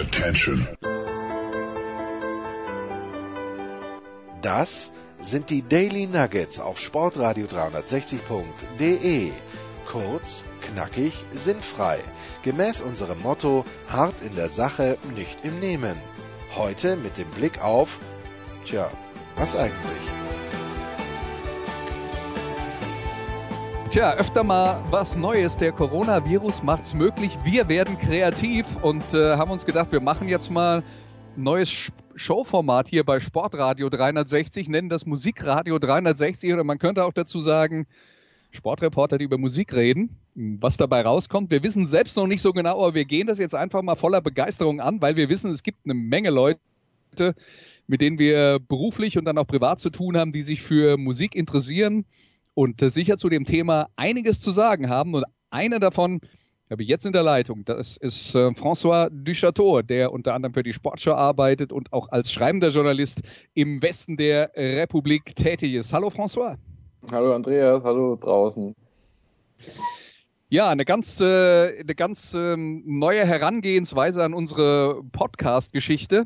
Attention. Das sind die Daily Nuggets auf Sportradio360.de. Kurz, knackig, sinnfrei. Gemäß unserem Motto, hart in der Sache, nicht im Nehmen. Heute mit dem Blick auf, tja, was eigentlich? Tja, öfter mal was Neues. Der Coronavirus macht's möglich. Wir werden kreativ und haben uns gedacht, wir machen jetzt mal ein neues Showformat hier bei Sportradio 360, nennen das Musikradio 360 oder man könnte auch dazu sagen, Sportreporter, die über Musik reden. Was dabei rauskommt, wir wissen selbst noch nicht so genau, aber wir gehen das jetzt einfach mal voller Begeisterung an, weil wir wissen, es gibt eine Menge Leute, mit denen wir beruflich und dann auch privat zu tun haben, die sich für Musik interessieren und sicher zu dem Thema einiges zu sagen haben. Und einer davon habe ich jetzt in der Leitung. Das ist François Duchateau, der unter anderem für die Sportschau arbeitet und auch als schreibender Journalist im Westen der Republik tätig ist. Hallo François. Hallo Andreas, hallo draußen. Ja, eine ganz neue Herangehensweise an unsere Podcast-Geschichte.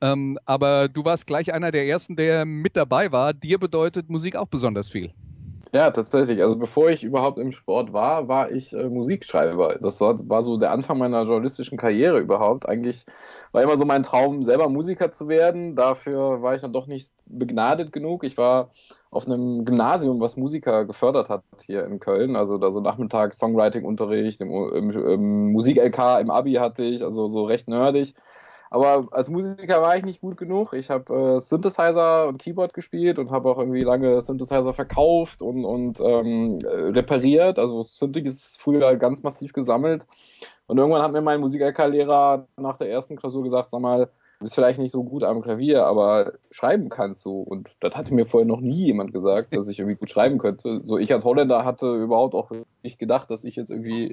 Aber du warst gleich einer der Ersten, der mit dabei war. Dir bedeutet Musik auch besonders viel. Ja, tatsächlich. Also bevor ich überhaupt im Sport war, war ich Musikschreiber. Das war so der Anfang meiner journalistischen Karriere überhaupt. Eigentlich war immer so mein Traum, selber Musiker zu werden. Dafür war ich dann doch nicht begnadet genug. Ich war auf einem Gymnasium, was Musiker gefördert hat hier in Köln. Also da so nachmittags Songwriting-Unterricht, im Musik-LK, im Abi hatte ich, also so recht nerdig. Aber als Musiker war ich nicht gut genug. Ich habe Synthesizer und Keyboard gespielt und habe auch irgendwie lange Synthesizer verkauft und repariert. Also Synthik ist früher ganz massiv gesammelt. Und irgendwann hat mir mein Musik-LK-Lehrer nach der ersten Klausur gesagt, sag mal, du bist vielleicht nicht so gut am Klavier, aber schreiben kannst du. Und das hatte mir vorher noch nie jemand gesagt, dass ich irgendwie gut schreiben könnte. So, ich als Holländer hatte überhaupt auch nicht gedacht, dass ich jetzt irgendwie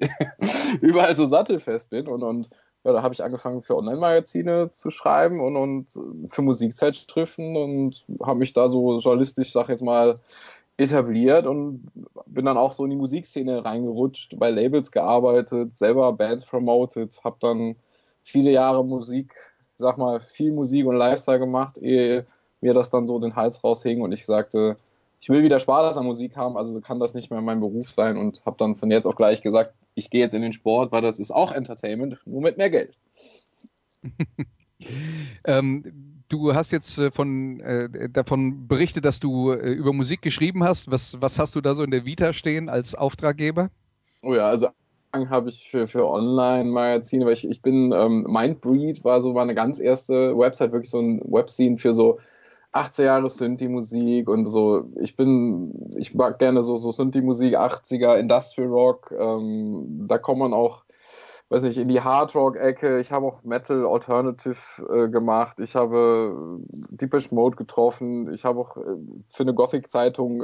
überall so sattelfest bin und ja, da habe ich angefangen, für Online-Magazine zu schreiben und für Musikzeitschriften und habe mich da so journalistisch, sag jetzt mal, etabliert und bin dann auch so in die Musikszene reingerutscht, bei Labels gearbeitet, selber Bands promoted, habe dann viele Jahre Musik, sag mal, viel Musik und Lifestyle gemacht, ehe mir das dann so den Hals raushing und ich sagte, ich will wieder Spaß an Musik haben, also kann das nicht mehr mein Beruf sein und habe dann von jetzt auf gleich gesagt, ich gehe jetzt in den Sport, weil das ist auch Entertainment, nur mit mehr Geld. Du hast jetzt davon berichtet, dass du über Musik geschrieben hast. Was hast du da so in der Vita stehen als Auftraggeber? Oh ja, also habe ich für Online-Magazine, weil ich bin, Mindbreed war eine ganz erste Website, wirklich so ein Webzine für so 80er Jahre Synthi-Musik und so, ich mag gerne so Synthi-Musik, 80er, Industrial Rock, da kommt man auch, weiß nicht, in die Hard Rock-Ecke, ich habe auch Metal Alternative gemacht, ich habe Depeche Mode getroffen, ich habe auch für eine Gothic-Zeitung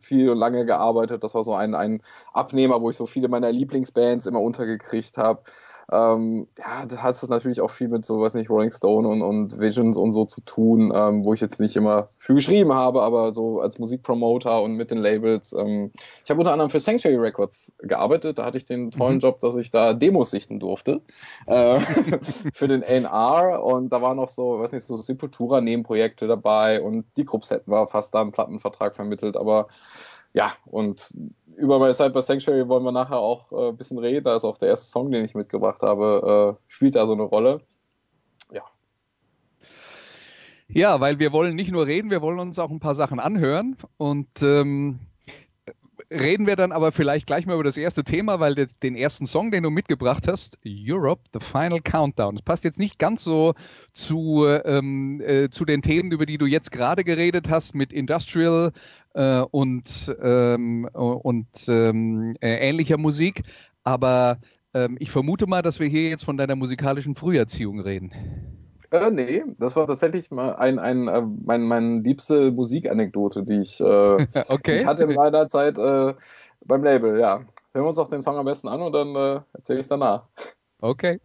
viel und lange gearbeitet, das war so ein Abnehmer, wo ich so viele meiner Lieblingsbands immer untergekriegt habe. Ja, das hat es natürlich auch viel mit so, weiß nicht, Rolling Stone und Visions und so zu tun, wo ich jetzt nicht immer viel geschrieben habe, aber so als Musikpromoter und mit den Labels. Ich habe unter anderem für Sanctuary Records gearbeitet, da hatte ich den tollen Job, dass ich da Demos sichten durfte für den A&R und da waren noch so, weiß nicht, so Sepultura-Nebenprojekte dabei und die Krupps hätten wir fast da einen Plattenvertrag vermittelt, aber ja, und über meine Zeit bei Sanctuary wollen wir nachher auch ein bisschen reden. Da ist auch der erste Song, den ich mitgebracht habe, spielt da so eine Rolle. Ja. Ja, weil wir wollen nicht nur reden, wir wollen uns auch ein paar Sachen anhören. Und reden wir dann aber vielleicht gleich mal über das erste Thema, weil den ersten Song, den du mitgebracht hast, Europe, The Final Countdown. Das passt jetzt nicht ganz so zu den Themen, über die du jetzt gerade geredet hast, mit Industrial und ähnlicher Musik. Aber ich vermute mal, dass wir hier jetzt von deiner musikalischen Früherziehung reden. Nee, das war tatsächlich mal meine liebste Musikanekdote, die ich, ich hatte in meiner Zeit beim Label, ja. Hören wir uns doch den Song am besten an und dann erzähle ich es danach. Okay.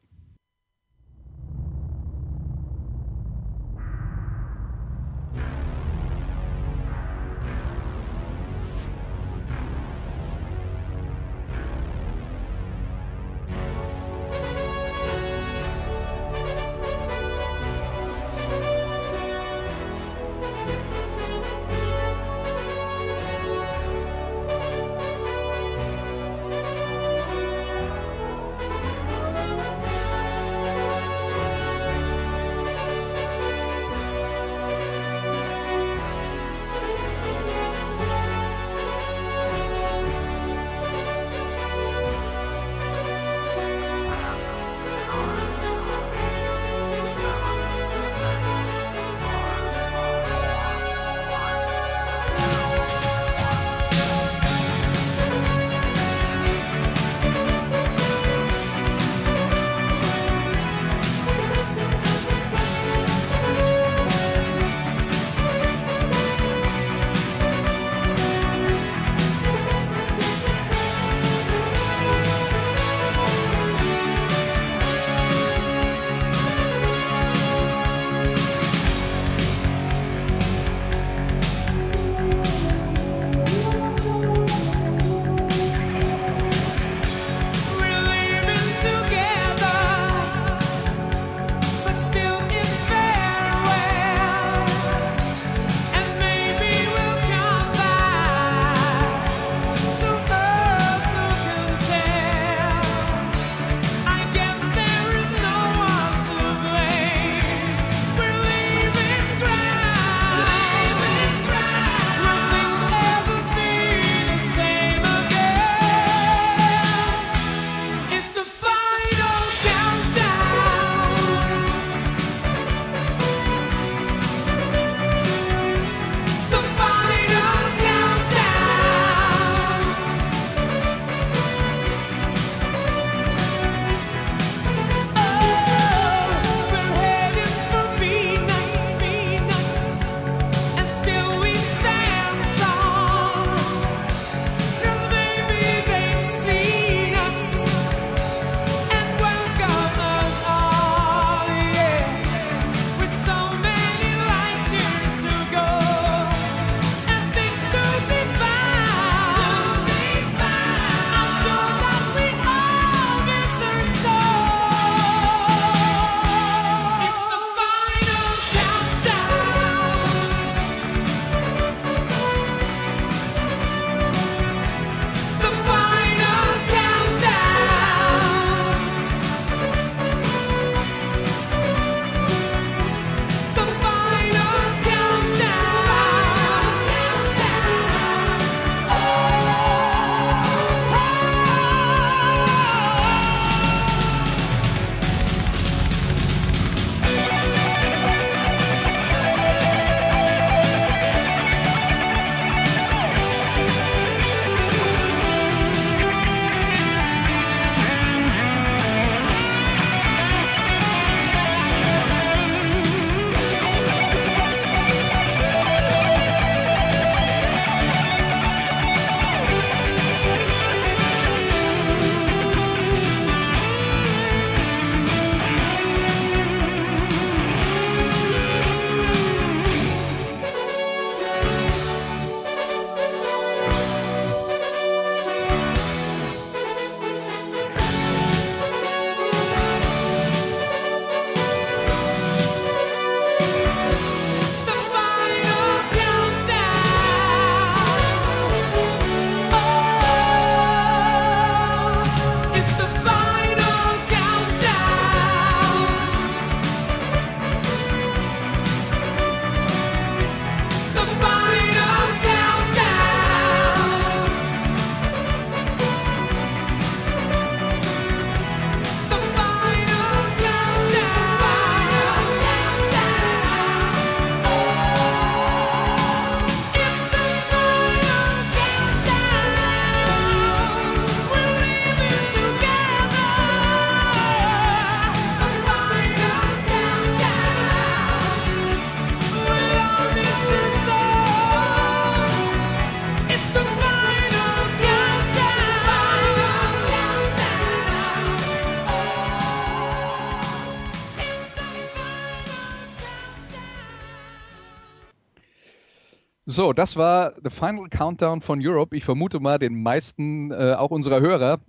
So, das war The Final Countdown von Europe. Ich vermute mal den meisten, auch unserer Hörer,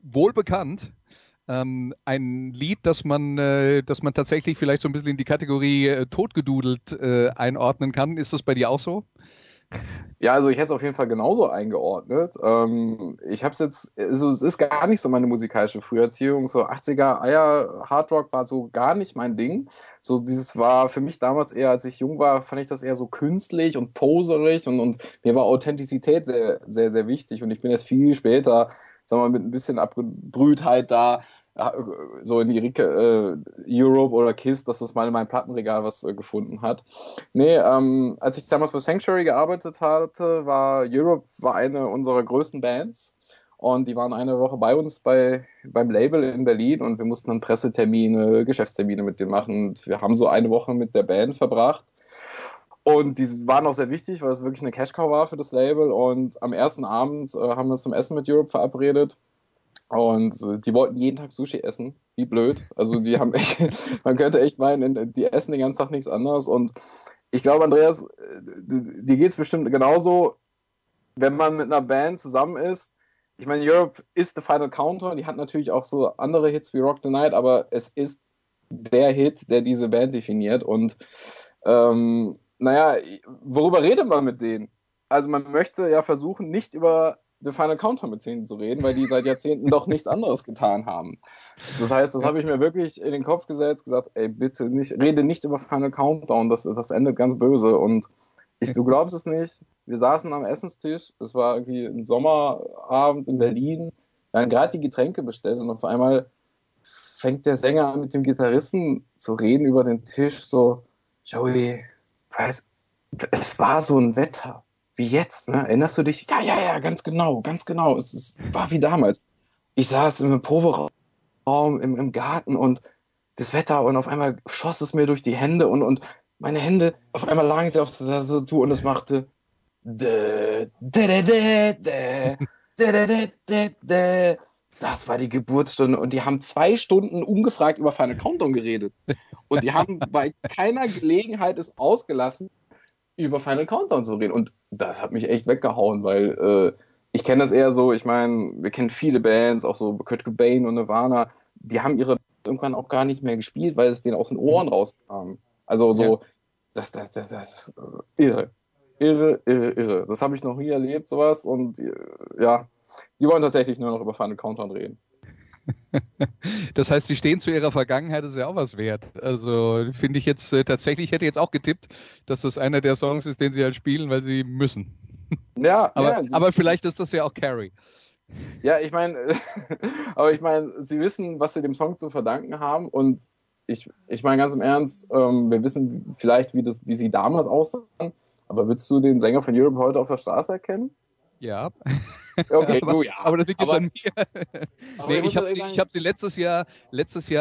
wohlbekannt. Ein Lied, das man tatsächlich vielleicht so ein bisschen in die Kategorie totgedudelt einordnen kann. Ist das bei dir auch so? Ja, also ich hätte es auf jeden Fall genauso eingeordnet. Ich habe es jetzt, also es ist gar nicht so meine musikalische Früherziehung, so 80er, Hardrock war so gar nicht mein Ding. So dieses war für mich damals eher, als ich jung war, fand ich das eher so künstlich und poserig und mir war Authentizität sehr, sehr, sehr wichtig und ich bin erst viel später, sagen wir mal, mit ein bisschen Abgebrühtheit da, so in die Europe oder Kiss, dass das mal in meinem Plattenregal was gefunden hat. Nee, als ich damals bei Sanctuary gearbeitet hatte, war Europe eine unserer größten Bands und die waren eine Woche bei uns beim Label in Berlin und wir mussten dann Pressetermine, Geschäftstermine mit denen machen. Und wir haben so eine Woche mit der Band verbracht. Und die waren auch sehr wichtig, weil es wirklich eine Cash-Cow war für das Label. Und am ersten Abend haben wir uns zum Essen mit Europe verabredet. Und die wollten jeden Tag Sushi essen. Wie blöd. Also die haben echt, man könnte echt meinen, die essen den ganzen Tag nichts anderes. Und ich glaube, Andreas, dir geht es bestimmt genauso, wenn man mit einer Band zusammen ist. Ich meine, Europe ist The Final Countdown. Die hat natürlich auch so andere Hits wie Rock the Night, aber es ist der Hit, der diese Band definiert. Und naja, worüber redet man mit denen? Also man möchte ja versuchen, nicht über The Final Countdown mit denen zu reden, weil die seit Jahrzehnten doch nichts anderes getan haben. Das heißt, das habe ich mir wirklich in den Kopf gesetzt, gesagt, ey, bitte nicht, rede nicht über Final Countdown, das endet ganz böse. Und du glaubst es nicht, wir saßen am Essenstisch, es war irgendwie ein Sommerabend in Berlin, wir haben gerade die Getränke bestellt und auf einmal fängt der Sänger an, mit dem Gitarristen zu reden über den Tisch, so, Joey, es war so ein Wetter, wie jetzt, ne? Erinnerst du dich? Ja, ganz genau, es war wie damals. Ich saß im Proberaum, im Garten und das Wetter und auf einmal schoss es mir durch die Hände und meine Hände, auf einmal lagen sie auf der Tastatur und es machte Das war die Geburtsstunde und die haben 2 Stunden ungefragt über Final Countdown geredet. Und die haben bei keiner Gelegenheit es ausgelassen, über Final Countdown zu reden. Und das hat mich echt weggehauen, weil ich kenne das eher so, ich meine, wir kennen viele Bands, auch so Kurt Cobain und Nirvana, die haben ihre irgendwann auch gar nicht mehr gespielt, weil es denen aus den Ohren rauskam. Also so, das irre. Das habe ich noch nie erlebt, sowas. Und ja, die wollen tatsächlich nur noch über Final Countdown reden. Das heißt, sie stehen zu ihrer Vergangenheit, ist ja auch was wert. Also finde ich jetzt tatsächlich, ich hätte jetzt auch getippt, dass das einer der Songs ist, den sie halt spielen, weil sie müssen. Ja, aber vielleicht ist das ja auch Carrie. Ja, ich meine, sie wissen, was sie dem Song zu verdanken haben und ich meine ganz im Ernst, wir wissen vielleicht, wie sie damals aussahen, aber würdest du den Sänger von Europe heute auf der Straße erkennen? Ja. Okay, aber das liegt jetzt an mir. Nee, ich hab sie letztes Jahr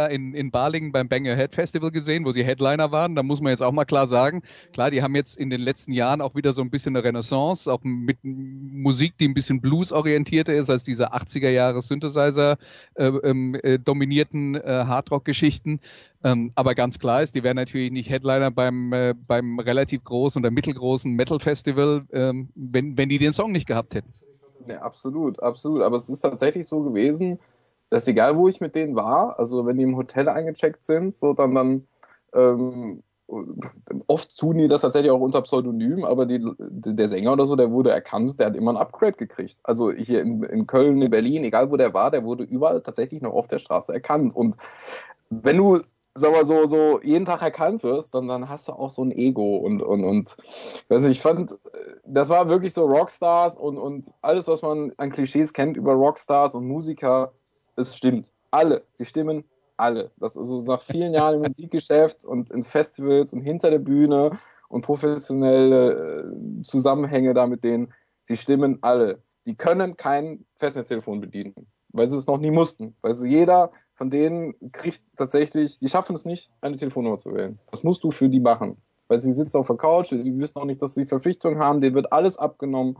in Balingen beim Bang Your Head Festival gesehen, wo sie Headliner waren. Da muss man jetzt auch mal klar sagen, die haben jetzt in den letzten Jahren auch wieder so ein bisschen eine Renaissance, auch mit Musik, die ein bisschen Blues-orientierter ist, als diese 80er-Jahre-Synthesizer-dominierten Hardrock-Geschichten. Aber ganz klar ist, die wären natürlich nicht Headliner beim relativ großen oder mittelgroßen Metal-Festival, wenn die den Song nicht gehabt hätten. Ja, absolut. Aber es ist tatsächlich so gewesen, dass egal, wo ich mit denen war, also wenn die im Hotel eingecheckt sind, so dann oft tun die das tatsächlich auch unter Pseudonym, aber der Sänger oder so, der wurde erkannt, der hat immer ein Upgrade gekriegt. Also hier in Köln, in Berlin, egal wo der war, der wurde überall tatsächlich noch auf der Straße erkannt. Und wenn du, sag mal, so jeden Tag erkannt wirst, dann hast du auch so ein Ego und weiß nicht, ich fand, das war wirklich so Rockstars und alles, was man an Klischees kennt über Rockstars und Musiker, es stimmt. Sie stimmen alle. Das ist so nach vielen Jahren im Musikgeschäft und in Festivals und hinter der Bühne und professionelle Zusammenhänge da mit denen, sie stimmen alle. Die können kein Festnetztelefon bedienen, weil sie es noch nie mussten, weil jeder von denen kriegt tatsächlich, die schaffen es nicht, eine Telefonnummer zu wählen. Das musst du für die machen. Weil sie sitzen auf der Couch, sie wissen auch nicht, dass sie Verpflichtungen haben, denen wird alles abgenommen.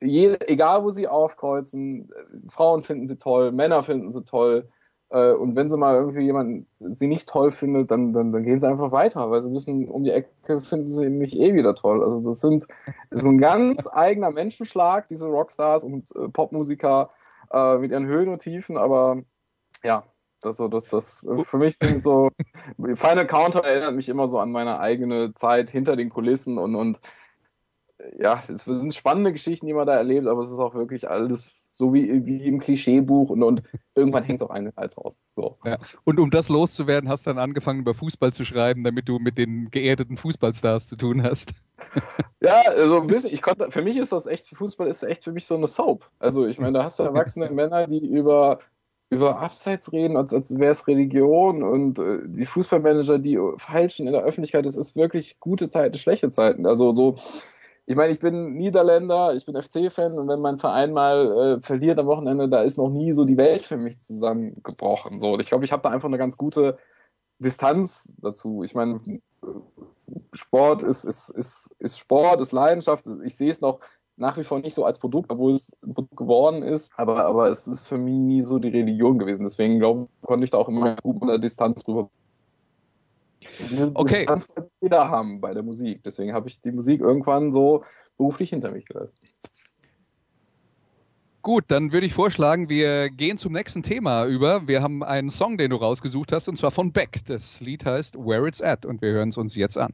Egal, wo sie aufkreuzen, Frauen finden sie toll, Männer finden sie toll. Und wenn sie mal irgendwie jemanden sie nicht toll findet, dann gehen sie einfach weiter, weil sie wissen, um die Ecke finden sie mich eh wieder toll. Also das ist ein ganz eigener Menschenschlag, diese Rockstars und Popmusiker mit ihren Höhen und Tiefen, aber ja, das für mich sind so, Final Counter erinnert mich immer so an meine eigene Zeit hinter den Kulissen und ja, es sind spannende Geschichten, die man da erlebt, aber es ist auch wirklich alles so wie im Klischeebuch und irgendwann hängt es auch einen Hals raus. So. Ja. Und um das loszuwerden, hast du dann angefangen, über Fußball zu schreiben, damit du mit den geerdeten Fußballstars zu tun hast. Ja, so also ein bisschen. Für mich ist das echt, Fußball ist echt für mich so eine Soap. Also ich meine, da hast du erwachsene Männer, die über Abseits reden, als wäre es Religion und die Fußballmanager, die feilschen in der Öffentlichkeit. Es ist wirklich gute Zeiten, schlechte Zeiten. Also so. Ich meine, ich bin Niederländer, ich bin FC-Fan und wenn mein Verein mal verliert am Wochenende, da ist noch nie so die Welt für mich zusammengebrochen. So. Und ich glaube, ich habe da einfach eine ganz gute Distanz dazu. Ich meine, Sport ist Sport, ist Leidenschaft. Ich sehe es noch nach wie vor nicht so als Produkt, obwohl es ein Produkt geworden ist. Aber es ist für mich nie so die Religion gewesen. Deswegen glaube ich, konnte ich da auch immer gut mit einer Distanz drüber. Okay. Das kann jeder haben bei der Musik. Deswegen habe ich die Musik irgendwann so beruflich hinter mich gelassen. Gut, dann würde ich vorschlagen, wir gehen zum nächsten Thema über. Wir haben einen Song, den du rausgesucht hast, und zwar von Beck. Das Lied heißt Where It's At und wir hören es uns jetzt an.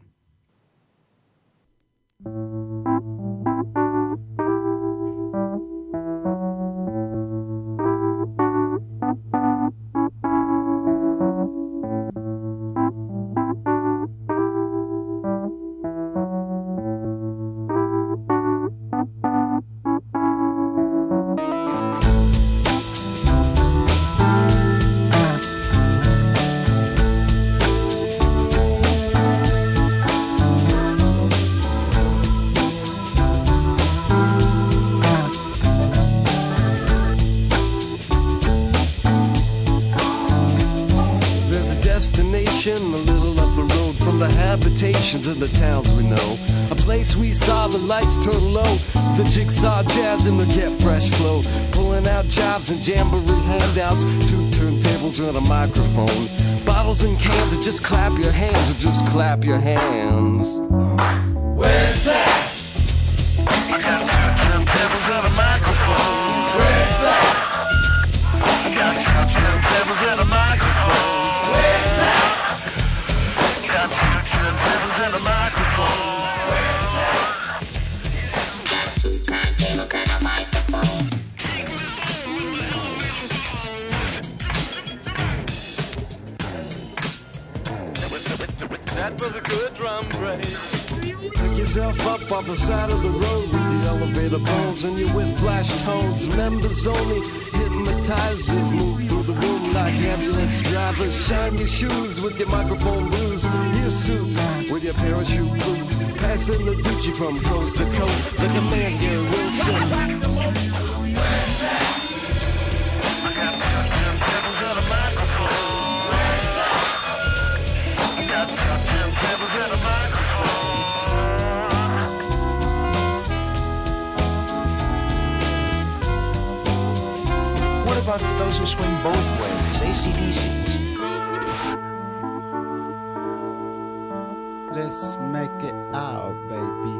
In the towns we know, a place we saw the lights turn low, the jigsaw jazz and the get fresh flow, pulling out jobs and jamboree handouts, two turntables and a microphone, bottles and cans, or just clap your hands, or just clap your hands. Where's that? I got two turntables and a microphone. Where's that? I got two turntables and a microphone. Where's that? Got two and a microphone. Two turntables and a microphone. That was a good drum break. Pick yourself up off the side of the road with the elevator bones and your whip flash tones. Members only hypnotizers move through the room like ambulance drivers. Shine your shoes with your microphone blues. Your suits with your parachute boots, passing the Gucci from coast to coast like a man getting Wilson. Where's that? I got two turntables and a microphone. Where's that? I got two turntables and a microphone. What about those who swing both ways? AC/DCs. Let's make it out, baby.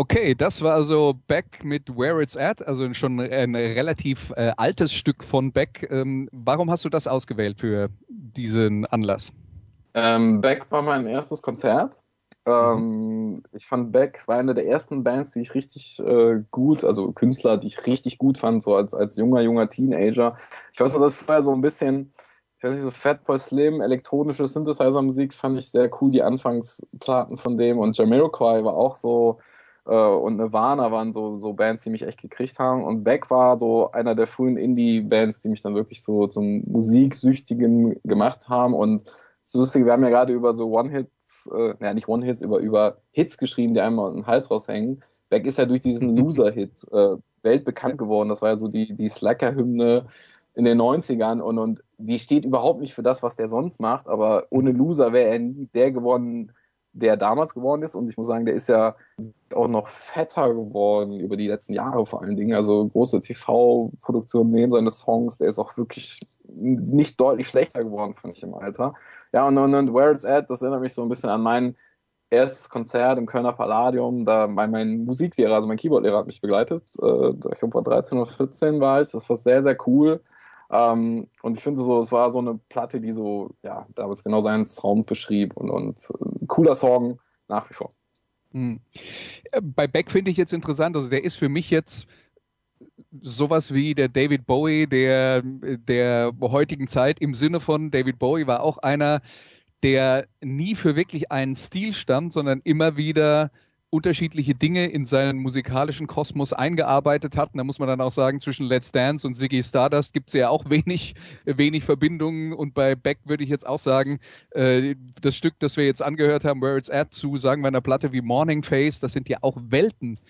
Okay, das war also Beck mit Where It's At, also schon ein relativ altes Stück von Beck. Warum hast du das ausgewählt für diesen Anlass? Beck war mein erstes Konzert. Ich fand Beck war eine der ersten Bands, die ich richtig gut, also Künstler, die ich richtig gut fand, so als junger Teenager. Ich weiß noch, das vorher so ein bisschen... Ich weiß nicht, so Fatboy Slim, elektronische Synthesizer-Musik fand ich sehr cool, die Anfangsplatten von dem. Und Jamiroquai war auch so, und Nirvana waren so Bands, die mich echt gekriegt haben. Und Beck war so einer der frühen Indie-Bands, die mich dann wirklich so zum Musiksüchtigen gemacht haben. Und so lustig, wir haben ja gerade über so One-Hits, nicht One-Hits, über Hits geschrieben, die einmal den Hals raushängen. Beck ist ja durch diesen Loser-Hit weltbekannt geworden. Das war ja so die Slacker-Hymne in den 90ern und die steht überhaupt nicht für das, was der sonst macht, aber ohne Loser wäre er nie der geworden, der damals geworden ist, und ich muss sagen, der ist ja auch noch fetter geworden über die letzten Jahre vor allen Dingen, also große TV-Produktionen neben seine Songs, der ist auch wirklich nicht deutlich schlechter geworden, fand ich, im Alter. Ja, und Where It's At, das erinnert mich so ein bisschen an mein erstes Konzert im Kölner Palladium, da mein Musiklehrer, also mein Keyboardlehrer hat mich begleitet, ich glaube, vor 13 oder 14 war ich, das war sehr, sehr cool. Und ich finde so, es war so eine Platte, die so, ja, damals genau seinen Sound beschrieb und ein cooler Song nach wie vor. Mhm. Bei Beck finde ich jetzt interessant, also der ist für mich jetzt sowas wie der David Bowie der heutigen Zeit, im Sinne von, David Bowie war auch einer, der nie für wirklich einen Stil stand, sondern immer wieder unterschiedliche Dinge in seinen musikalischen Kosmos eingearbeitet hat. Und da muss man dann auch sagen, zwischen Let's Dance und Ziggy Stardust gibt es ja auch wenig Verbindungen. Und bei Beck würde ich jetzt auch sagen, das Stück, das wir jetzt angehört haben, Where It's At, zu, sagen wir, einer Platte wie Morning Face, das sind ja auch Welten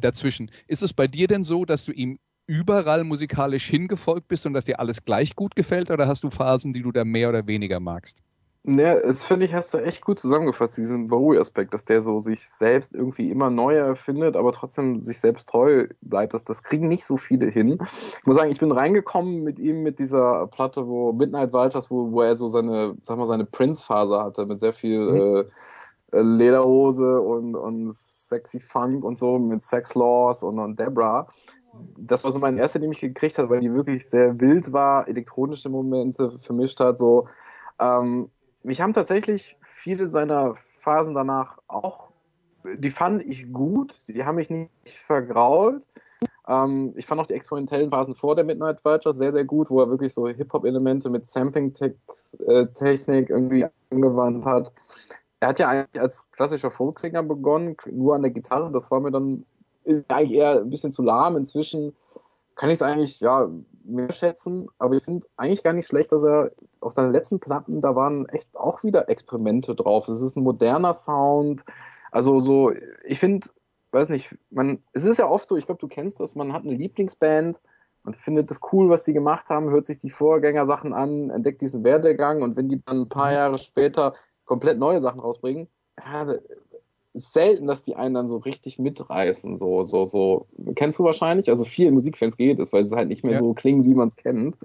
dazwischen. Ist es bei dir denn so, dass du ihm überall musikalisch hingefolgt bist und dass dir alles gleich gut gefällt? Oder hast du Phasen, die du da mehr oder weniger magst? Ne, das finde ich, hast du echt gut zusammengefasst, diesen Bowie-Aspekt, dass der so sich selbst irgendwie immer neu erfindet, aber trotzdem sich selbst treu bleibt. Das kriegen nicht so viele hin. Ich muss sagen, ich bin reingekommen mit ihm, mit dieser Platte, wo Midnight Vultures, wo er so seine Prince-Phase hatte, mit sehr viel Lederhose und Sexy Funk und so, mit Sex Laws und Debra. Das war so mein erster, den ich gekriegt habe, weil die wirklich sehr wild war, elektronische Momente vermischt hat, so. Mich haben tatsächlich viele seiner Phasen danach auch, die fand ich gut, die haben mich nicht vergrault. Ich fand auch die experimentellen Phasen vor der Midnight Vultures sehr, sehr gut, wo er wirklich so Hip-Hop-Elemente mit Sampling-Technik irgendwie angewandt hat. Er hat ja eigentlich als klassischer Folksinger begonnen, nur an der Gitarre, das war mir dann eigentlich eher ein bisschen zu lahm. Inzwischen kann ich es eigentlich, ja, mehr schätzen, aber ich finde eigentlich gar nicht schlecht, dass er auf seinen letzten Platten, da waren echt auch wieder Experimente drauf. Es ist ein moderner Sound, also so, ich finde, weiß nicht, es ist ja oft so, ich glaube, du kennst das, man hat eine Lieblingsband, man findet das cool, was die gemacht haben, hört sich die Vorgängersachen an, entdeckt diesen Werdegang, und wenn die dann ein paar Jahre später komplett neue Sachen rausbringen, ja, ist selten, dass die einen dann so richtig mitreißen, so. Kennst du wahrscheinlich? Also vielen Musikfans geht es, weil sie halt nicht mehr so klingen, wie man es kennt.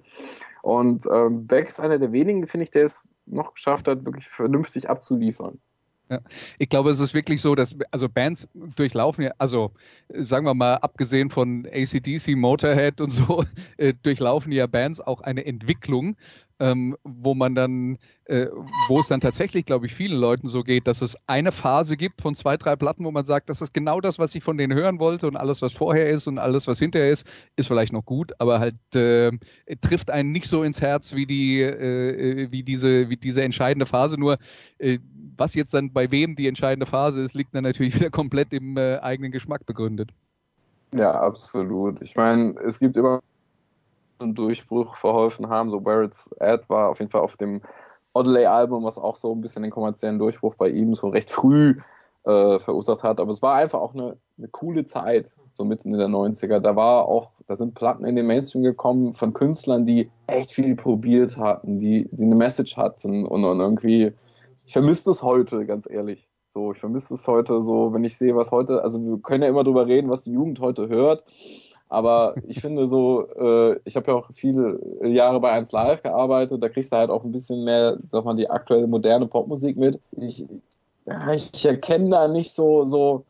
Und Beck ist einer der wenigen, finde ich, der es noch geschafft hat, wirklich vernünftig abzuliefern. Ja. Ich glaube, es ist wirklich so, dass also Bands durchlaufen, ja, also sagen wir mal, abgesehen von AC/DC, Motorhead und so, durchlaufen ja Bands auch eine Entwicklung, wo es dann tatsächlich, glaube ich, vielen Leuten so geht, dass es eine Phase gibt von 2, 3 Platten, wo man sagt, das ist genau das, was ich von denen hören wollte, und alles, was vorher ist und alles, was hinterher ist, ist vielleicht noch gut, aber halt trifft einen nicht so ins Herz wie diese entscheidende Phase. Nur was jetzt dann bei wem die entscheidende Phase ist, liegt dann natürlich wieder komplett im eigenen Geschmack begründet. Ja, absolut. Ich meine, es gibt immer einen Durchbruch verholfen haben, so Where It's At war auf jeden Fall auf dem Odelay-Album, was auch so ein bisschen den kommerziellen Durchbruch bei ihm so recht früh verursacht hat, aber es war einfach auch eine coole Zeit, so mitten in der 90er, da sind Platten in den Mainstream gekommen von Künstlern, die echt viel probiert hatten, die eine Message hatten, und irgendwie, ich vermisse es heute, ganz ehrlich, so, wenn ich sehe, was heute, also wir können ja immer drüber reden, was die Jugend heute hört. Aber ich finde so, ich habe ja auch viele Jahre bei 1Live gearbeitet, da kriegst du halt auch ein bisschen mehr, sag mal, die aktuelle moderne Popmusik mit. Ich erkenne da nicht so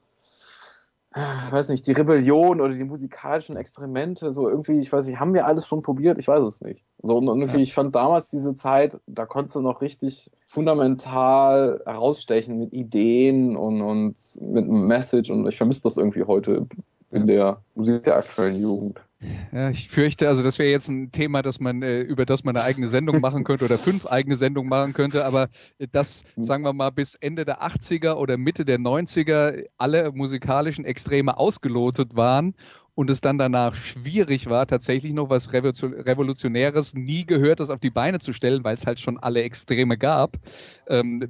weiß nicht, die Rebellion oder die musikalischen Experimente, so irgendwie, ich weiß nicht, haben wir alles schon probiert? Ich weiß es nicht. So, und irgendwie, ich fand damals diese Zeit, da konntest du noch richtig fundamental herausstechen mit Ideen und mit einem Message, und ich vermisse das irgendwie heute in der Musik der aktuellen Jugend. Ja, ich fürchte, also das wäre jetzt ein Thema, dass man über das man eine eigene Sendung machen könnte oder 5 eigene Sendungen machen könnte, aber das, sagen wir mal, bis Ende der 80er oder Mitte der 90er alle musikalischen Extreme ausgelotet waren und es dann danach schwierig war, tatsächlich noch was Revolutionäres, nie Gehörtes auf die Beine zu stellen, weil es halt schon alle Extreme gab.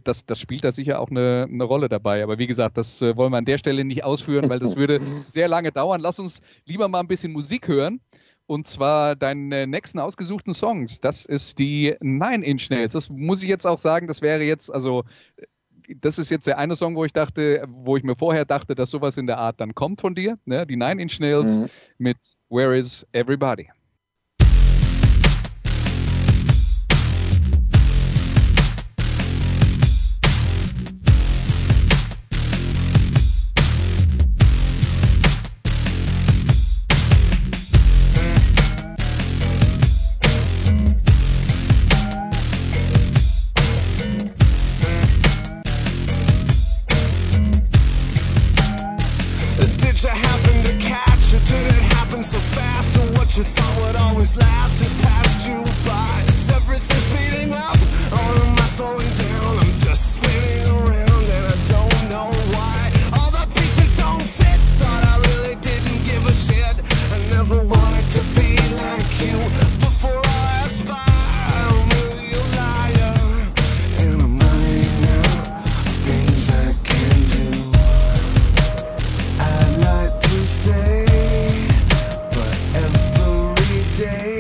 Das spielt da sicher auch eine Rolle dabei. Aber wie gesagt, das wollen wir an der Stelle nicht ausführen, weil das würde sehr lange dauern. Lass uns lieber mal ein bisschen Musik hören. Und zwar deinen nächsten ausgesuchten Songs. Das ist die 9 Inch Nails. Das muss ich jetzt auch sagen, das wäre jetzt, also das ist jetzt der eine Song, wo ich mir vorher dachte, dass sowas in der Art dann kommt von dir, ne? Die 9 Inch Nails mit Where Is Everybody? Day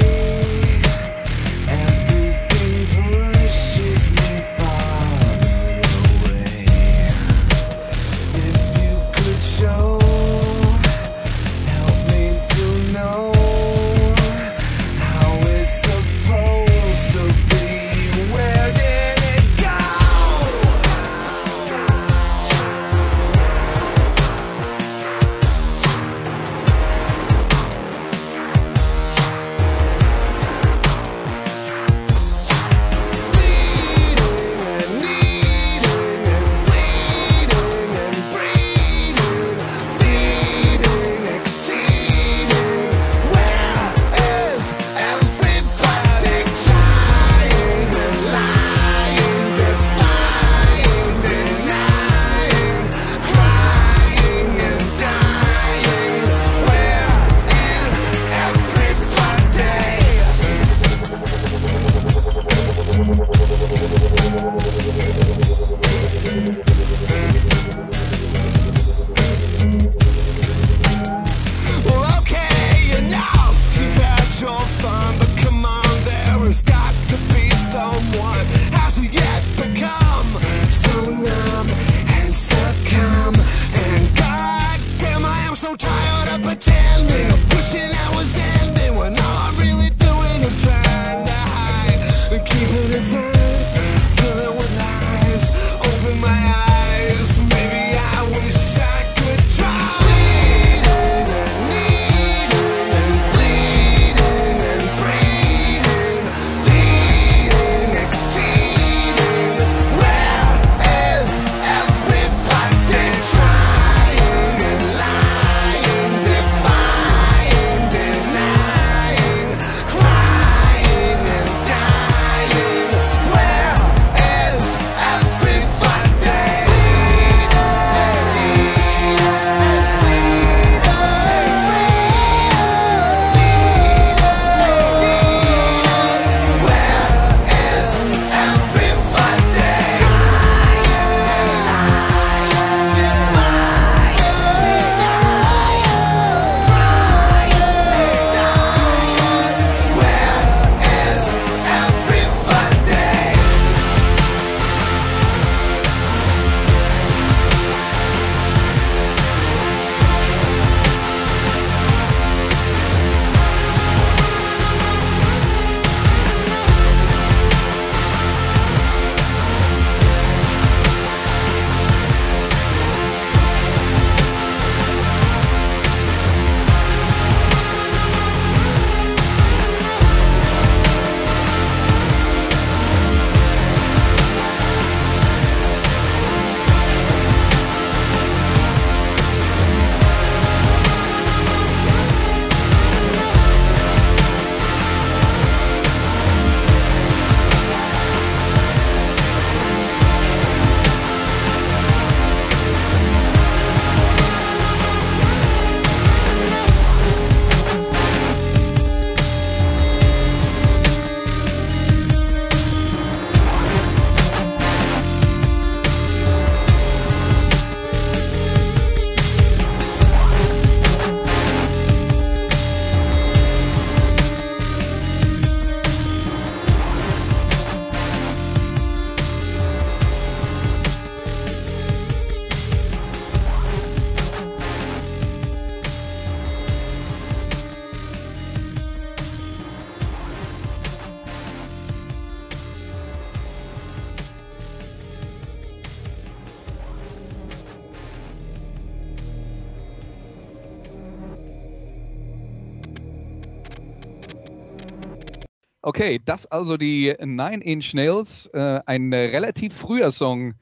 Okay, das also die Nine Inch Nails, ein relativ früher Song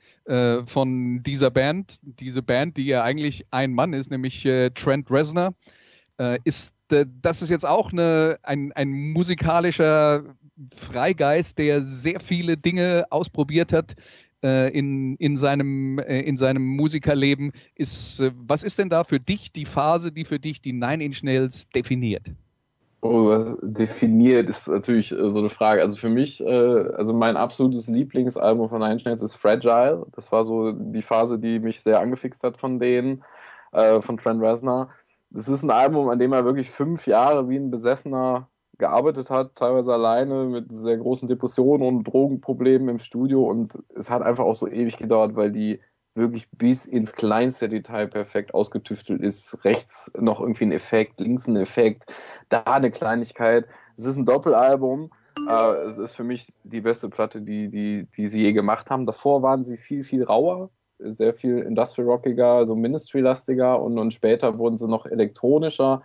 von dieser Band. Diese Band, die ja eigentlich ein Mann ist, nämlich Trent Reznor, das ist jetzt auch ein musikalischer Freigeist, der sehr viele Dinge ausprobiert hat in seinem Musikerleben. Was ist denn da für dich die Phase, die für dich die Nine Inch Nails definiert? Oh, definiert ist natürlich so eine Frage. Also für mich, also mein absolutes Lieblingsalbum von Nine Inch Nails ist Fragile. Das war so die Phase, die mich sehr angefixt hat von denen, von Trent Reznor. Das ist ein Album, an dem er wirklich 5 Jahre wie ein Besessener gearbeitet hat, teilweise alleine mit sehr großen Depressionen und Drogenproblemen im Studio, und es hat einfach auch so ewig gedauert, weil die wirklich bis ins kleinste Detail perfekt ausgetüftelt ist. Rechts noch irgendwie ein Effekt, links ein Effekt, da eine Kleinigkeit. Es ist ein Doppelalbum. Es ist für mich die beste Platte, die sie je gemacht haben. Davor waren sie viel, viel rauer, sehr viel Industrial-Rockiger, so Ministry-lastiger, und später wurden sie noch elektronischer.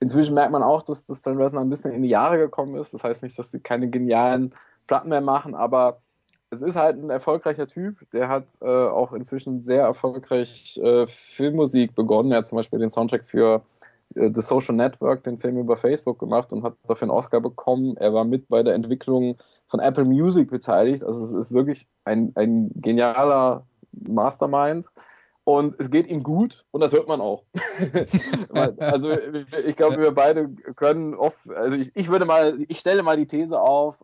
Inzwischen merkt man auch, dass das Trent Reznor ein bisschen in die Jahre gekommen ist. Das heißt nicht, dass sie keine genialen Platten mehr machen, aber es ist halt ein erfolgreicher Typ. Der hat auch inzwischen sehr erfolgreich Filmmusik begonnen. Er hat zum Beispiel den Soundtrack für The Social Network, den Film über Facebook, gemacht und hat dafür einen Oscar bekommen. Er war mit bei der Entwicklung von Apple Music beteiligt. Also es ist wirklich ein genialer Mastermind. Und es geht ihm gut, und das hört man auch. Also ich glaube, wir beide können oft, also ich stelle mal die These auf,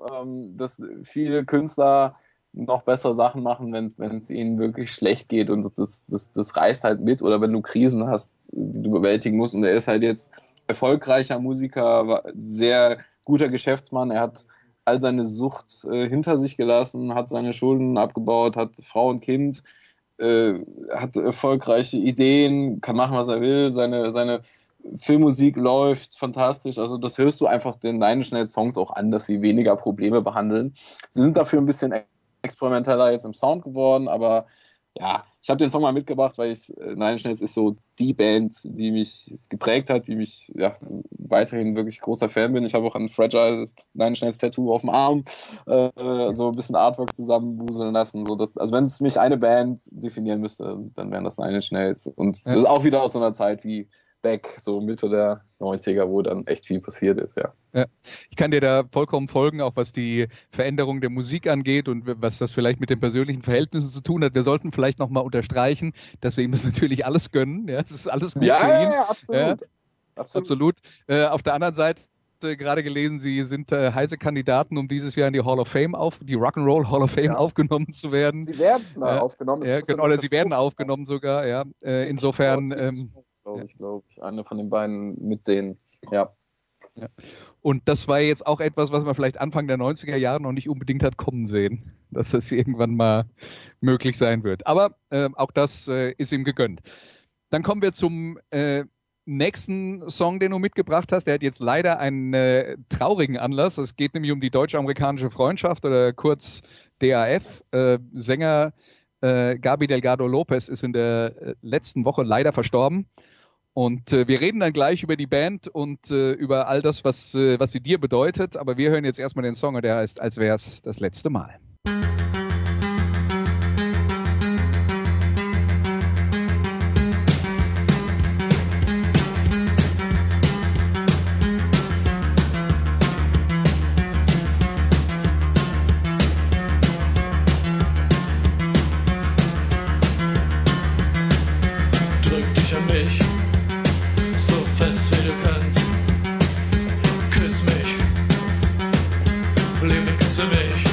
dass viele Künstler noch bessere Sachen machen, wenn es ihnen wirklich schlecht geht, und das reißt halt mit, oder wenn du Krisen hast, die du bewältigen musst. Und er ist halt jetzt erfolgreicher Musiker, war sehr guter Geschäftsmann, er hat all seine Sucht hinter sich gelassen, hat seine Schulden abgebaut, hat Frau und Kind, hat erfolgreiche Ideen, kann machen, was er will, seine Filmmusik läuft fantastisch. Also das hörst du einfach den Nine Inch Nails Songs auch an, dass sie weniger Probleme behandeln. Sie sind dafür ein bisschen experimenteller jetzt im Sound geworden, aber ja, ich habe den Song mal mitgebracht, weil Nine Inch Nails ist so die Band, die mich geprägt hat, die mich weiterhin wirklich großer Fan bin. Ich habe auch ein Fragile Nine Inch Nails Tattoo auf dem Arm, so ein bisschen Artwork zusammenbuseln lassen. So dass, also wenn es mich eine Band definieren müsste, dann wären das Nine Inch Nails. Und das ist auch wieder aus so einer Zeit wie Beck, so Mitte der 90er, wo dann echt viel passiert ist, ja. Ich kann dir da vollkommen folgen, auch was die Veränderung der Musik angeht und was das vielleicht mit den persönlichen Verhältnissen zu tun hat. Wir sollten vielleicht nochmal unterstreichen, dass wir ihm das natürlich alles gönnen. Ja, es ist alles gut für ihn. Ja, absolut. Ja, absolut. Auf der anderen Seite, gerade gelesen, sie sind heiße Kandidaten, um dieses Jahr in die Hall of Fame die Rock'n'Roll Hall of Fame aufgenommen zu werden. Sie werden aufgenommen. Oder sie werden aufgenommen sogar, ja. Insofern... glaube ich, eine von den beiden mit denen, ja. Und das war jetzt auch etwas, was man vielleicht Anfang der 90er Jahre noch nicht unbedingt hat kommen sehen, dass das irgendwann mal möglich sein wird. Aber auch das ist ihm gegönnt. Dann kommen wir zum nächsten Song, den du mitgebracht hast. Der hat jetzt leider einen traurigen Anlass. Es geht nämlich um die deutsch-amerikanische Freundschaft, oder kurz DAF. Sänger Gabi Delgado-López ist in der letzten Woche leider verstorben. Und wir reden dann gleich über die Band und über all das, was sie dir bedeutet. Aber wir hören jetzt erstmal den Song, der heißt, als wäre es das letzte Mal. Küss mich, lieb mich, küsse mich.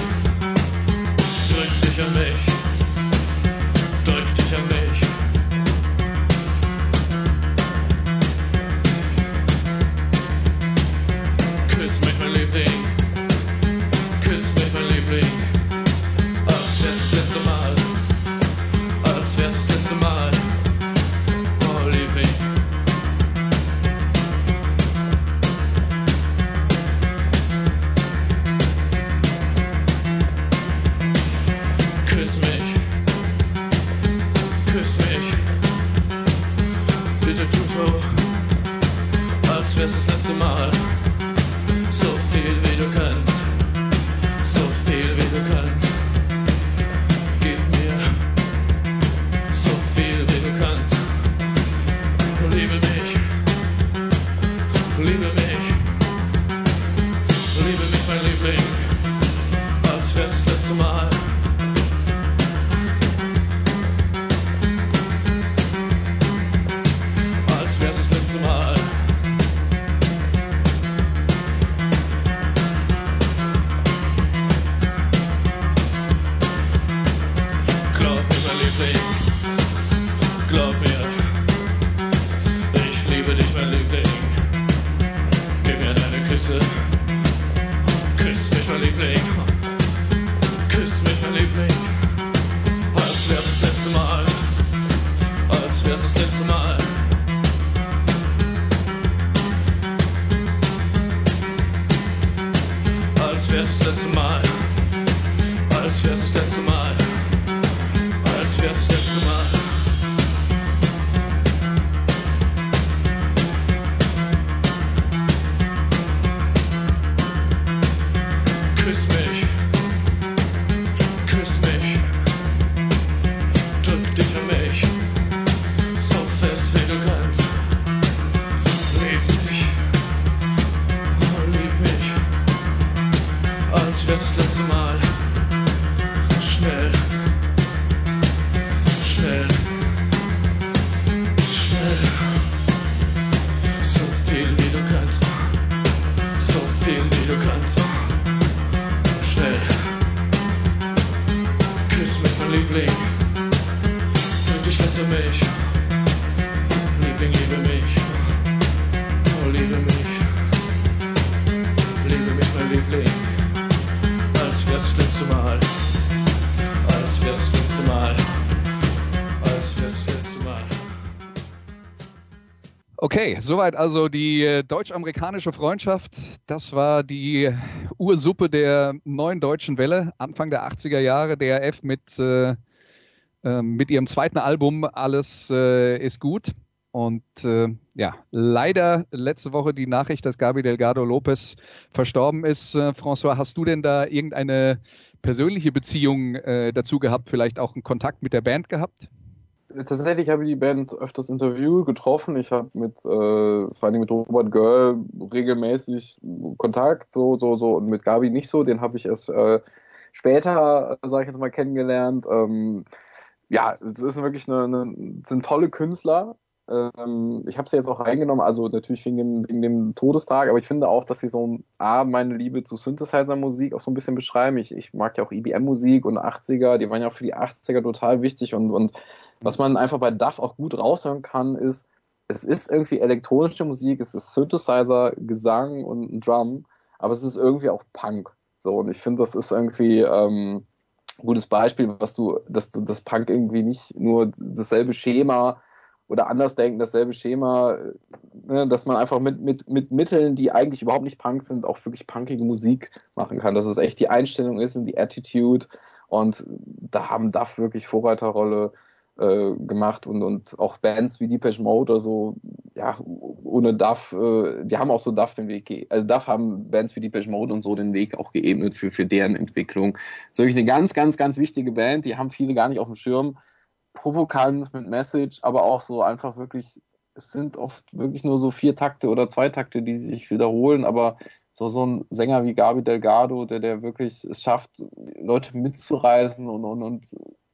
wär's das letzte Mal. Als wär's das letzte Mal. Als wär's das letzte Mal. Okay, soweit also die deutsch-amerikanische Freundschaft. Das war die Ursuppe der neuen deutschen Welle, Anfang der 80er Jahre, DAF mit ihrem zweiten Album Alles ist gut. Und ja, leider letzte Woche die Nachricht, dass Gabi Delgado-López verstorben ist. François, hast du denn da irgendeine persönliche Beziehung dazu gehabt, vielleicht auch einen Kontakt mit der Band gehabt? Tatsächlich habe ich die Band öfters interviewt, getroffen. Ich habe vor allem mit Robert Görl regelmäßig Kontakt, und mit Gabi nicht so. Den habe ich erst später, sage ich jetzt mal, kennengelernt. Ja, es ist wirklich sind tolle Künstler. Ich habe sie jetzt auch reingenommen, also natürlich wegen dem Todestag, aber ich finde auch, dass sie so meine Liebe zu Synthesizer-Musik auch so ein bisschen beschreiben. Ich mag ja auch IBM-Musik und 80er, die waren ja auch für die 80er total wichtig und was man einfach bei DAF auch gut raushören kann, ist, es ist irgendwie elektronische Musik, es ist Synthesizer, Gesang und Drum, aber es ist irgendwie auch Punk. So, und ich finde, das ist irgendwie ein gutes Beispiel, dass das Punk irgendwie nicht nur dasselbe Schema oder anders denken, dasselbe Schema, ne, dass man einfach mit Mitteln, die eigentlich überhaupt nicht Punk sind, auch wirklich punkige Musik machen kann. Dass es echt die Einstellung ist und die Attitude. Und da haben DAF wirklich Vorreiterrolle gemacht und auch Bands wie Depeche Mode oder so, ja, ohne DAF, die haben auch so DAF den Weg geebnet. Also DAF haben Bands wie Depeche Mode und so den Weg auch geebnet für deren Entwicklung. So wirklich eine ganz, ganz, ganz wichtige Band, die haben viele gar nicht auf dem Schirm. Provokant mit Message, aber auch so einfach wirklich, es sind oft wirklich nur so 4 Takte oder 2 Takte, die sich wiederholen, aber so ein Sänger wie Gabi Delgado, der wirklich es schafft, Leute mitzureißen und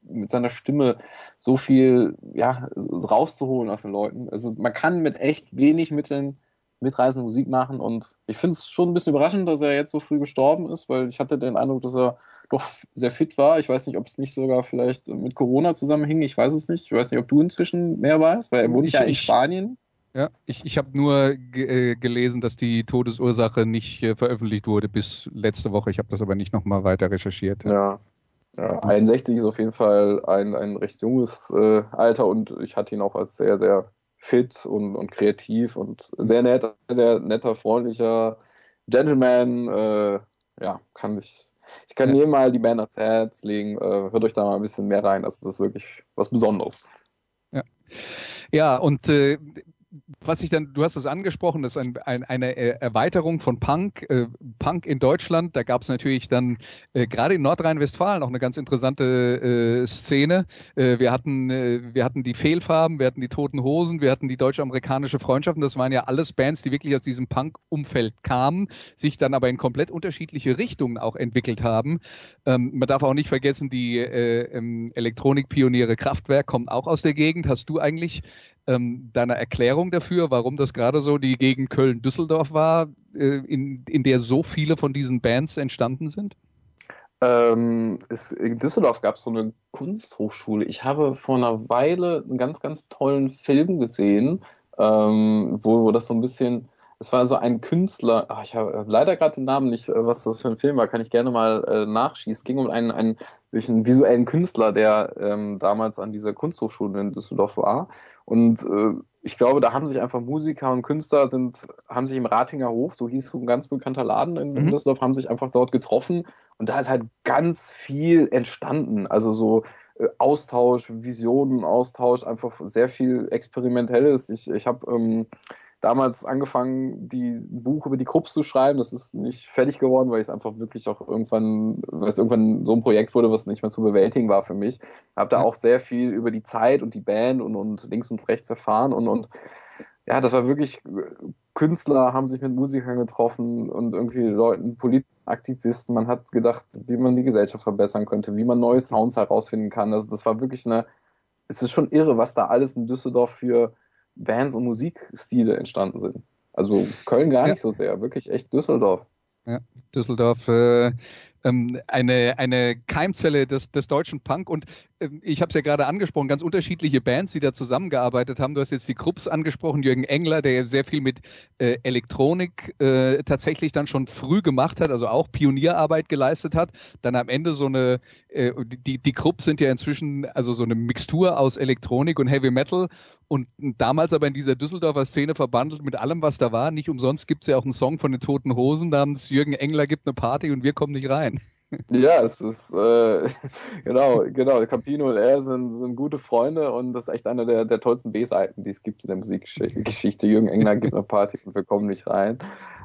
mit seiner Stimme so viel, ja, rauszuholen aus den Leuten. Also man kann mit echt wenig Mitteln mitreißende Musik machen und ich finde es schon ein bisschen überraschend, dass er jetzt so früh gestorben ist, weil ich hatte den Eindruck, dass er doch sehr fit war. Ich weiß nicht, ob es nicht sogar vielleicht mit Corona zusammenhing. Ich weiß es nicht. Ich weiß nicht, ob du inzwischen mehr weißt, weil er wohnt ja in Spanien. Ja, ich habe nur gelesen, dass die Todesursache nicht veröffentlicht wurde bis letzte Woche. Ich habe das aber nicht nochmal weiter recherchiert. Ja, 61 ist auf jeden Fall ein recht junges Alter und ich hatte ihn auch als sehr, sehr fit und kreativ und sehr netter, freundlicher Gentleman. Ich kann jedem mal die Band ans Herz legen. Hört euch da mal ein bisschen mehr rein. Also das ist wirklich was Besonderes. Ja und du hast es angesprochen, das ist eine Erweiterung von Punk. Punk in Deutschland, da gab es natürlich dann gerade in Nordrhein-Westfalen auch eine ganz interessante Szene. Wir hatten die Fehlfarben, wir hatten die Toten Hosen, wir hatten die deutsch-amerikanische Freundschaft. Und das waren ja alles Bands, die wirklich aus diesem Punk-Umfeld kamen, sich dann aber in komplett unterschiedliche Richtungen auch entwickelt haben. Man darf auch nicht vergessen, die Elektronikpioniere Kraftwerk kommen auch aus der Gegend. Hast du eigentlich deiner Erklärung dafür, warum das gerade so die Gegend Köln-Düsseldorf war, in der so viele von diesen Bands entstanden sind? In Düsseldorf gab es so eine Kunsthochschule. Ich habe vor einer Weile einen ganz, ganz tollen Film gesehen, wo das so ein bisschen, es war so ein Künstler, ich habe leider gerade den Namen nicht, was das für ein Film war, kann ich gerne mal nachschießen. Es ging um einen visuellen Künstler, der damals an dieser Kunsthochschule in Düsseldorf war. Und ich glaube, da haben sich einfach Musiker und Künstler haben sich im Ratinger Hof, so hieß es, ein ganz bekannter Laden in Düsseldorf, haben sich einfach dort getroffen und da ist halt ganz viel entstanden. Also so Austausch, Visionen, Austausch, einfach sehr viel Experimentelles. Ich habe damals angefangen, ein Buch über die Krupps zu schreiben. Das ist nicht fertig geworden, weil ich es einfach wirklich auch irgendwann so ein Projekt wurde, was nicht mehr zu bewältigen war für mich. Habe da auch sehr viel über die Zeit und die Band und links und rechts erfahren und ja, das war wirklich, Künstler haben sich mit Musikern getroffen und irgendwie Leuten, Politaktivisten. Man hat gedacht, wie man die Gesellschaft verbessern könnte, wie man neue Sounds herausfinden kann. Also das war wirklich es ist schon irre, was da alles in Düsseldorf für Bands und Musikstile entstanden sind. Also Köln gar nicht so sehr, wirklich echt Düsseldorf. Ja, Düsseldorf, eine Keimzelle des deutschen Punk und ich habe es ja gerade angesprochen, ganz unterschiedliche Bands, die da zusammengearbeitet haben. Du hast jetzt die Krupps angesprochen, Jürgen Engler, der sehr viel mit Elektronik tatsächlich dann schon früh gemacht hat, also auch Pionierarbeit geleistet hat. Dann am Ende so eine, die Krupps sind ja inzwischen also so eine Mixtur aus Elektronik und Heavy Metal und damals aber in dieser Düsseldorfer Szene verbandelt mit allem, was da war. Nicht umsonst gibt es ja auch einen Song von den Toten Hosen namens Jürgen Engler gibt eine Party und wir kommen nicht rein. Ja, es ist, genau, Campino und er sind gute Freunde und das ist echt eine der tollsten B-Seiten, die es gibt in der Musikgeschichte. Jürgen Engler gibt eine Party und wir kommen nicht rein.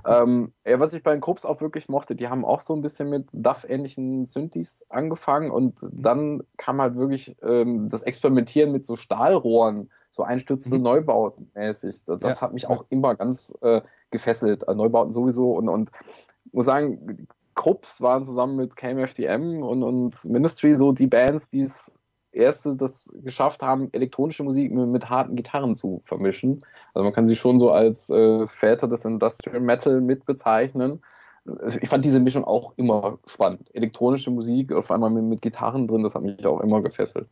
Ja, was ich bei den Krupps auch wirklich mochte, die haben auch so ein bisschen mit DAF-ähnlichen Synthes angefangen und dann kam halt wirklich das Experimentieren mit so Stahlrohren, so einstürzende Neubauten mäßig. Das hat mich auch immer ganz gefesselt, Neubauten sowieso und muss sagen, Krupps waren zusammen mit KMFDM und Ministry so die Bands, die das geschafft haben, elektronische Musik mit harten Gitarren zu vermischen. Also man kann sie schon so als Väter des Industrial Metal mit bezeichnen. Ich fand diese Mischung auch immer spannend. Elektronische Musik auf einmal mit Gitarren drin, das hat mich auch immer gefesselt.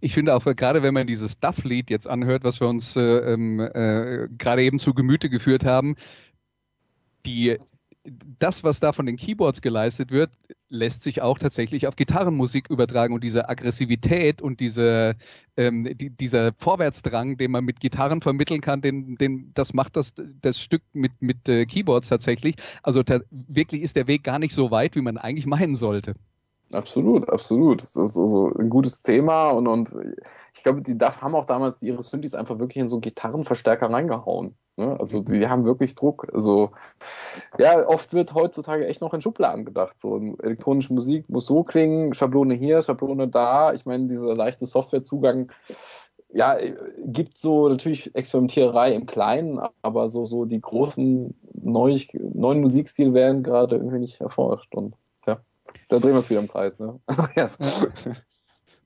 Ich finde auch, gerade wenn man dieses Duff-Lied jetzt anhört, was wir uns gerade eben zu Gemüte geführt haben, das, was da von den Keyboards geleistet wird, lässt sich auch tatsächlich auf Gitarrenmusik übertragen und diese Aggressivität und dieser Vorwärtsdrang, den man mit Gitarren vermitteln kann, das macht das Stück mit Keyboards tatsächlich. Also wirklich ist der Weg gar nicht so weit, wie man eigentlich meinen sollte. Absolut, absolut. Das ist so ein gutes Thema und ich glaube, die DAF haben auch damals ihre Synthes einfach wirklich in so Gitarrenverstärker reingehauen. Ne? Also die haben wirklich Druck. Also ja, oft wird heutzutage echt noch in Schubladen gedacht. So elektronische Musik muss so klingen, Schablone hier, Schablone da. Ich meine, dieser leichte Softwarezugang, ja, gibt so natürlich Experimentiererei im Kleinen, aber so die großen neuen Musikstile werden gerade irgendwie nicht erforscht und da drehen wir es wieder im Kreis, ne? Yes.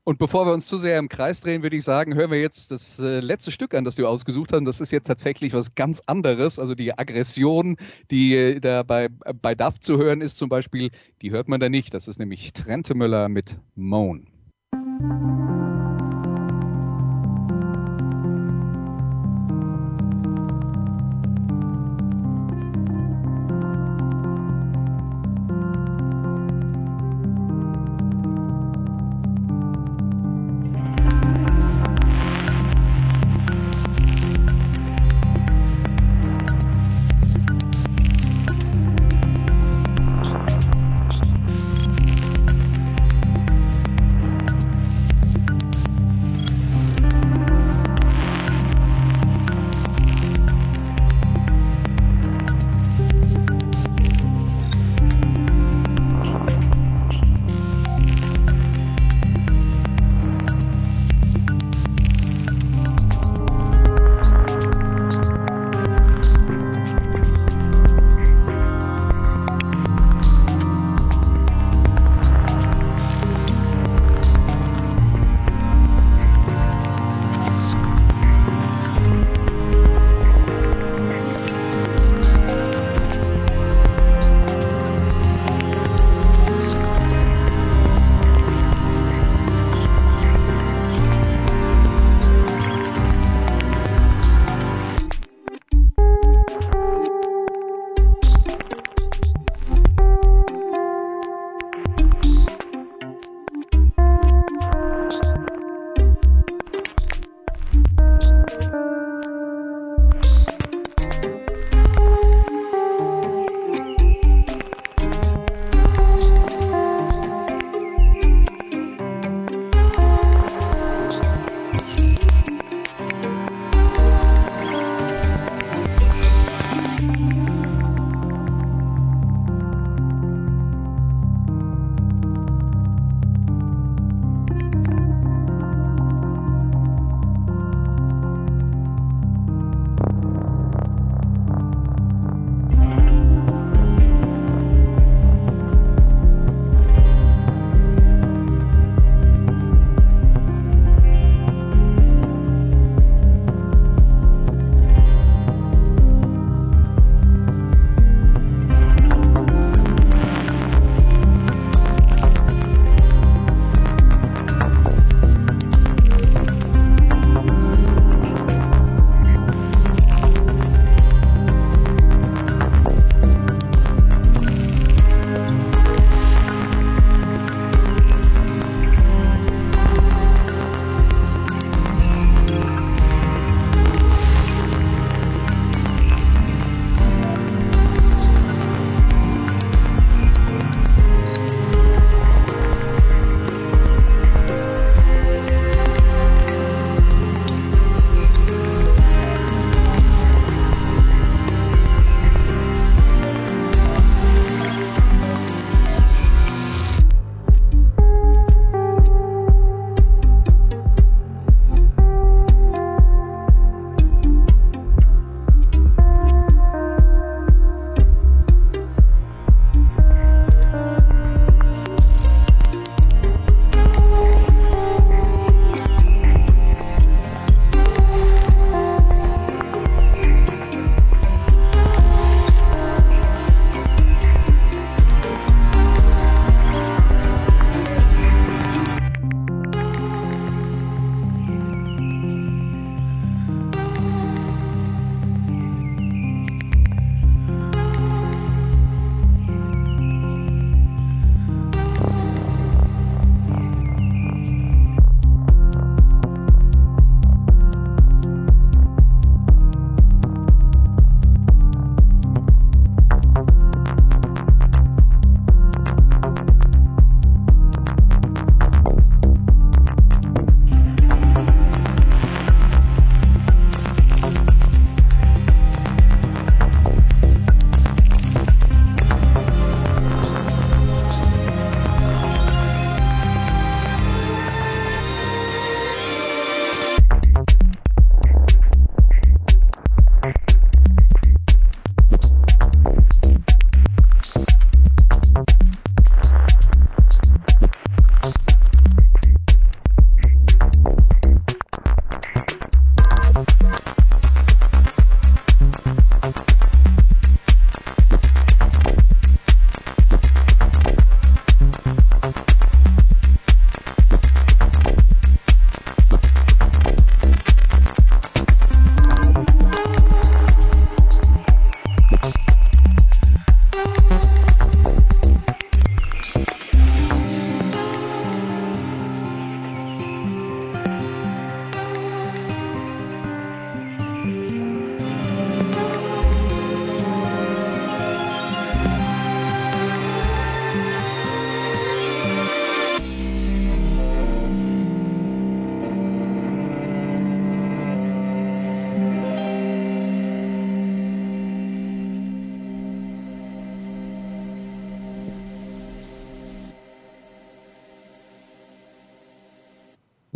Und bevor wir uns zu sehr im Kreis drehen, würde ich sagen, hören wir jetzt das letzte Stück an, das du ausgesucht hast. Das ist jetzt tatsächlich was ganz anderes. Also die Aggression, die da bei DAF zu hören ist zum Beispiel, die hört man da nicht. Das ist nämlich Trentemøller mit Moan.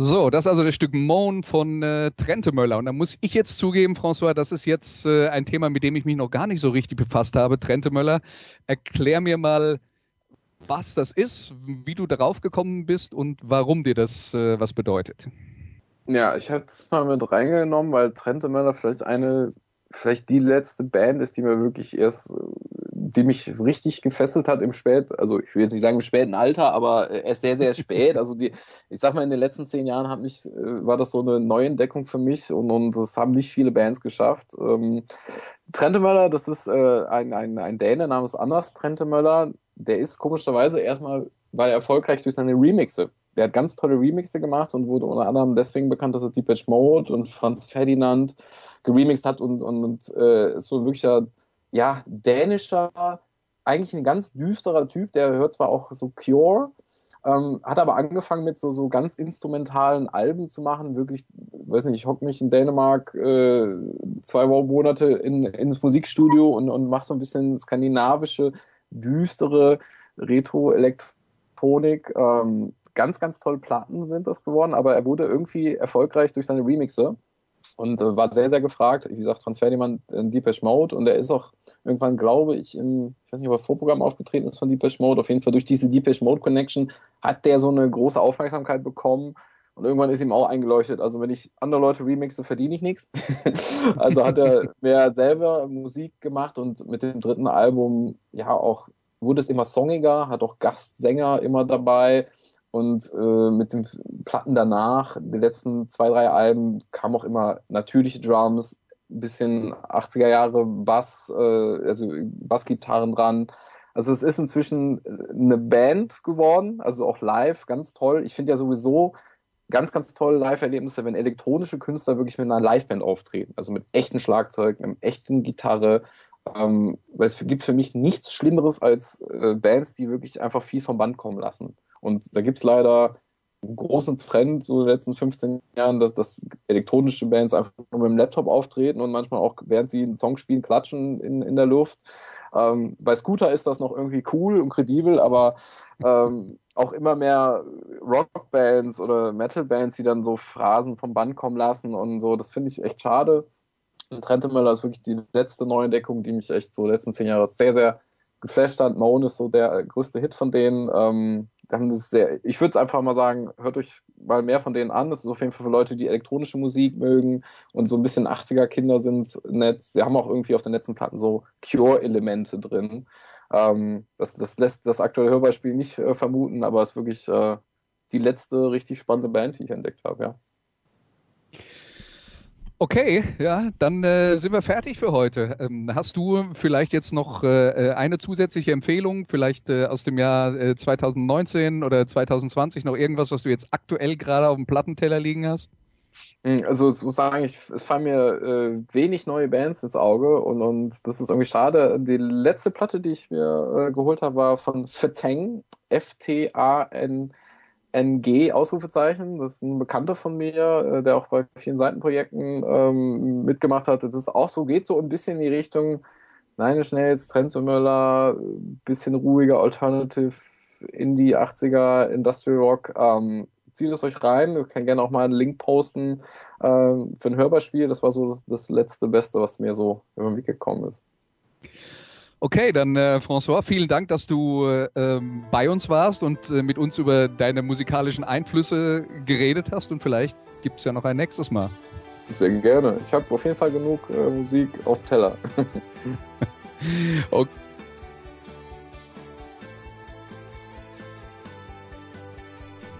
So, das ist also das Stück Moan von Trentemøller. Und da muss ich jetzt zugeben, François, das ist jetzt ein Thema, mit dem ich mich noch gar nicht so richtig befasst habe. Trentemøller, erklär mir mal, was das ist, wie du darauf gekommen bist und warum dir das was bedeutet. Ja, ich habe es mal mit reingenommen, weil Trentemøller vielleicht die letzte Band ist, die mir wirklich erst, die mich richtig gefesselt hat im späten, also ich will jetzt nicht sagen im späten Alter, aber erst sehr, sehr spät. Also die, ich sag mal, in den letzten 10 Jahren war das so eine Neuentdeckung für mich und das haben nicht viele Bands geschafft. Trentemøller, das ist ein Däne namens Anders Trentemøller, der ist komischerweise erstmal, war er erfolgreich durch seine Remixe. Der hat ganz tolle Remixe gemacht und wurde unter anderem deswegen bekannt, dass er Depeche Mode und Franz Ferdinand geremixt hat und ist so ein wirklicher, ja, dänischer, eigentlich ein ganz düsterer Typ, der hört zwar auch so Cure, hat aber angefangen mit so ganz instrumentalen Alben zu machen, wirklich, weiß nicht, ich hocke mich in Dänemark 2 Monate ins Musikstudio und mache so ein bisschen skandinavische, düstere Retro-Elektronik, ganz, ganz tolle Platten sind das geworden, aber er wurde irgendwie erfolgreich durch seine Remixe und war sehr, sehr gefragt. Wie gesagt, Transferdiemand in Depeche Mode und er ist auch irgendwann, glaube ich, ich weiß nicht, ob er Vorprogramm aufgetreten ist von Depeche Mode, auf jeden Fall durch diese Depeche Mode Connection hat der so eine große Aufmerksamkeit bekommen und irgendwann ist ihm auch eingeleuchtet, also wenn ich andere Leute remixe, verdiene ich nichts. Also hat er mehr selber Musik gemacht und mit dem 3. Album, ja, auch wurde es immer songiger, hat auch Gastsänger immer dabei. Und mit den Platten danach, die letzten 2, 3 Alben, kamen auch immer natürliche Drums, ein bisschen 80er Jahre Bass, also Bassgitarren dran. Also es ist inzwischen eine Band geworden, also auch live, ganz toll. Ich finde ja sowieso ganz, ganz tolle Live-Erlebnisse, wenn elektronische Künstler wirklich mit einer Liveband auftreten. Also mit echten Schlagzeug, mit echten Gitarre. Weil es gibt für mich nichts Schlimmeres als Bands, die wirklich einfach viel vom Band kommen lassen. Und da gibt es leider einen großen Trend so in den letzten 15 Jahren, dass elektronische Bands einfach nur mit dem Laptop auftreten und manchmal auch, während sie einen Song spielen, klatschen in der Luft. Bei Scooter ist das noch irgendwie cool und kredibel, aber auch immer mehr Rockbands oder Metalbands, die dann so Phrasen vom Band kommen lassen und so, das finde ich echt schade. Und Trentemøller ist wirklich die letzte Neuentdeckung, die mich echt so in den letzten 10 Jahren sehr, sehr geflasht hat. Moan ist so der größte Hit von denen. Ich würde es einfach mal sagen, hört euch mal mehr von denen an. Das ist auf jeden Fall für Leute, die elektronische Musik mögen und so ein bisschen 80er-Kinder sind nett. Sie haben auch irgendwie auf den letzten Platten so Cure-Elemente drin. Das lässt das aktuelle Hörbeispiel nicht vermuten, aber es ist wirklich die letzte richtig spannende Band, die ich entdeckt habe, ja. Okay, ja, dann sind wir fertig für heute. Hast du vielleicht jetzt noch eine zusätzliche Empfehlung, vielleicht aus dem Jahr 2019 oder 2020 noch irgendwas, was du jetzt aktuell gerade auf dem Plattenteller liegen hast? Also ich muss sagen, es fallen mir wenig neue Bands ins Auge und das ist irgendwie schade. Die letzte Platte, die ich mir geholt habe, war von Ftang, F-T-A-N-G, Ausrufezeichen, das ist ein Bekannter von mir, der auch bei vielen Seitenprojekten mitgemacht hat. Das ist auch so, geht so ein bisschen in die Richtung Nine Inch Nails, Trentemøller, bisschen ruhiger Alternative, Indie, 80er, Industrial Rock. Zieht es euch rein, ihr könnt gerne auch mal einen Link posten für ein Hörbeispiel. Das war so das letzte Beste, was mir so über den Weg gekommen ist. Okay, dann François, vielen Dank, dass du bei uns warst und mit uns über deine musikalischen Einflüsse geredet hast und vielleicht gibt es ja noch ein nächstes Mal. Sehr gerne. Ich habe auf jeden Fall genug Musik auf Teller. Okay.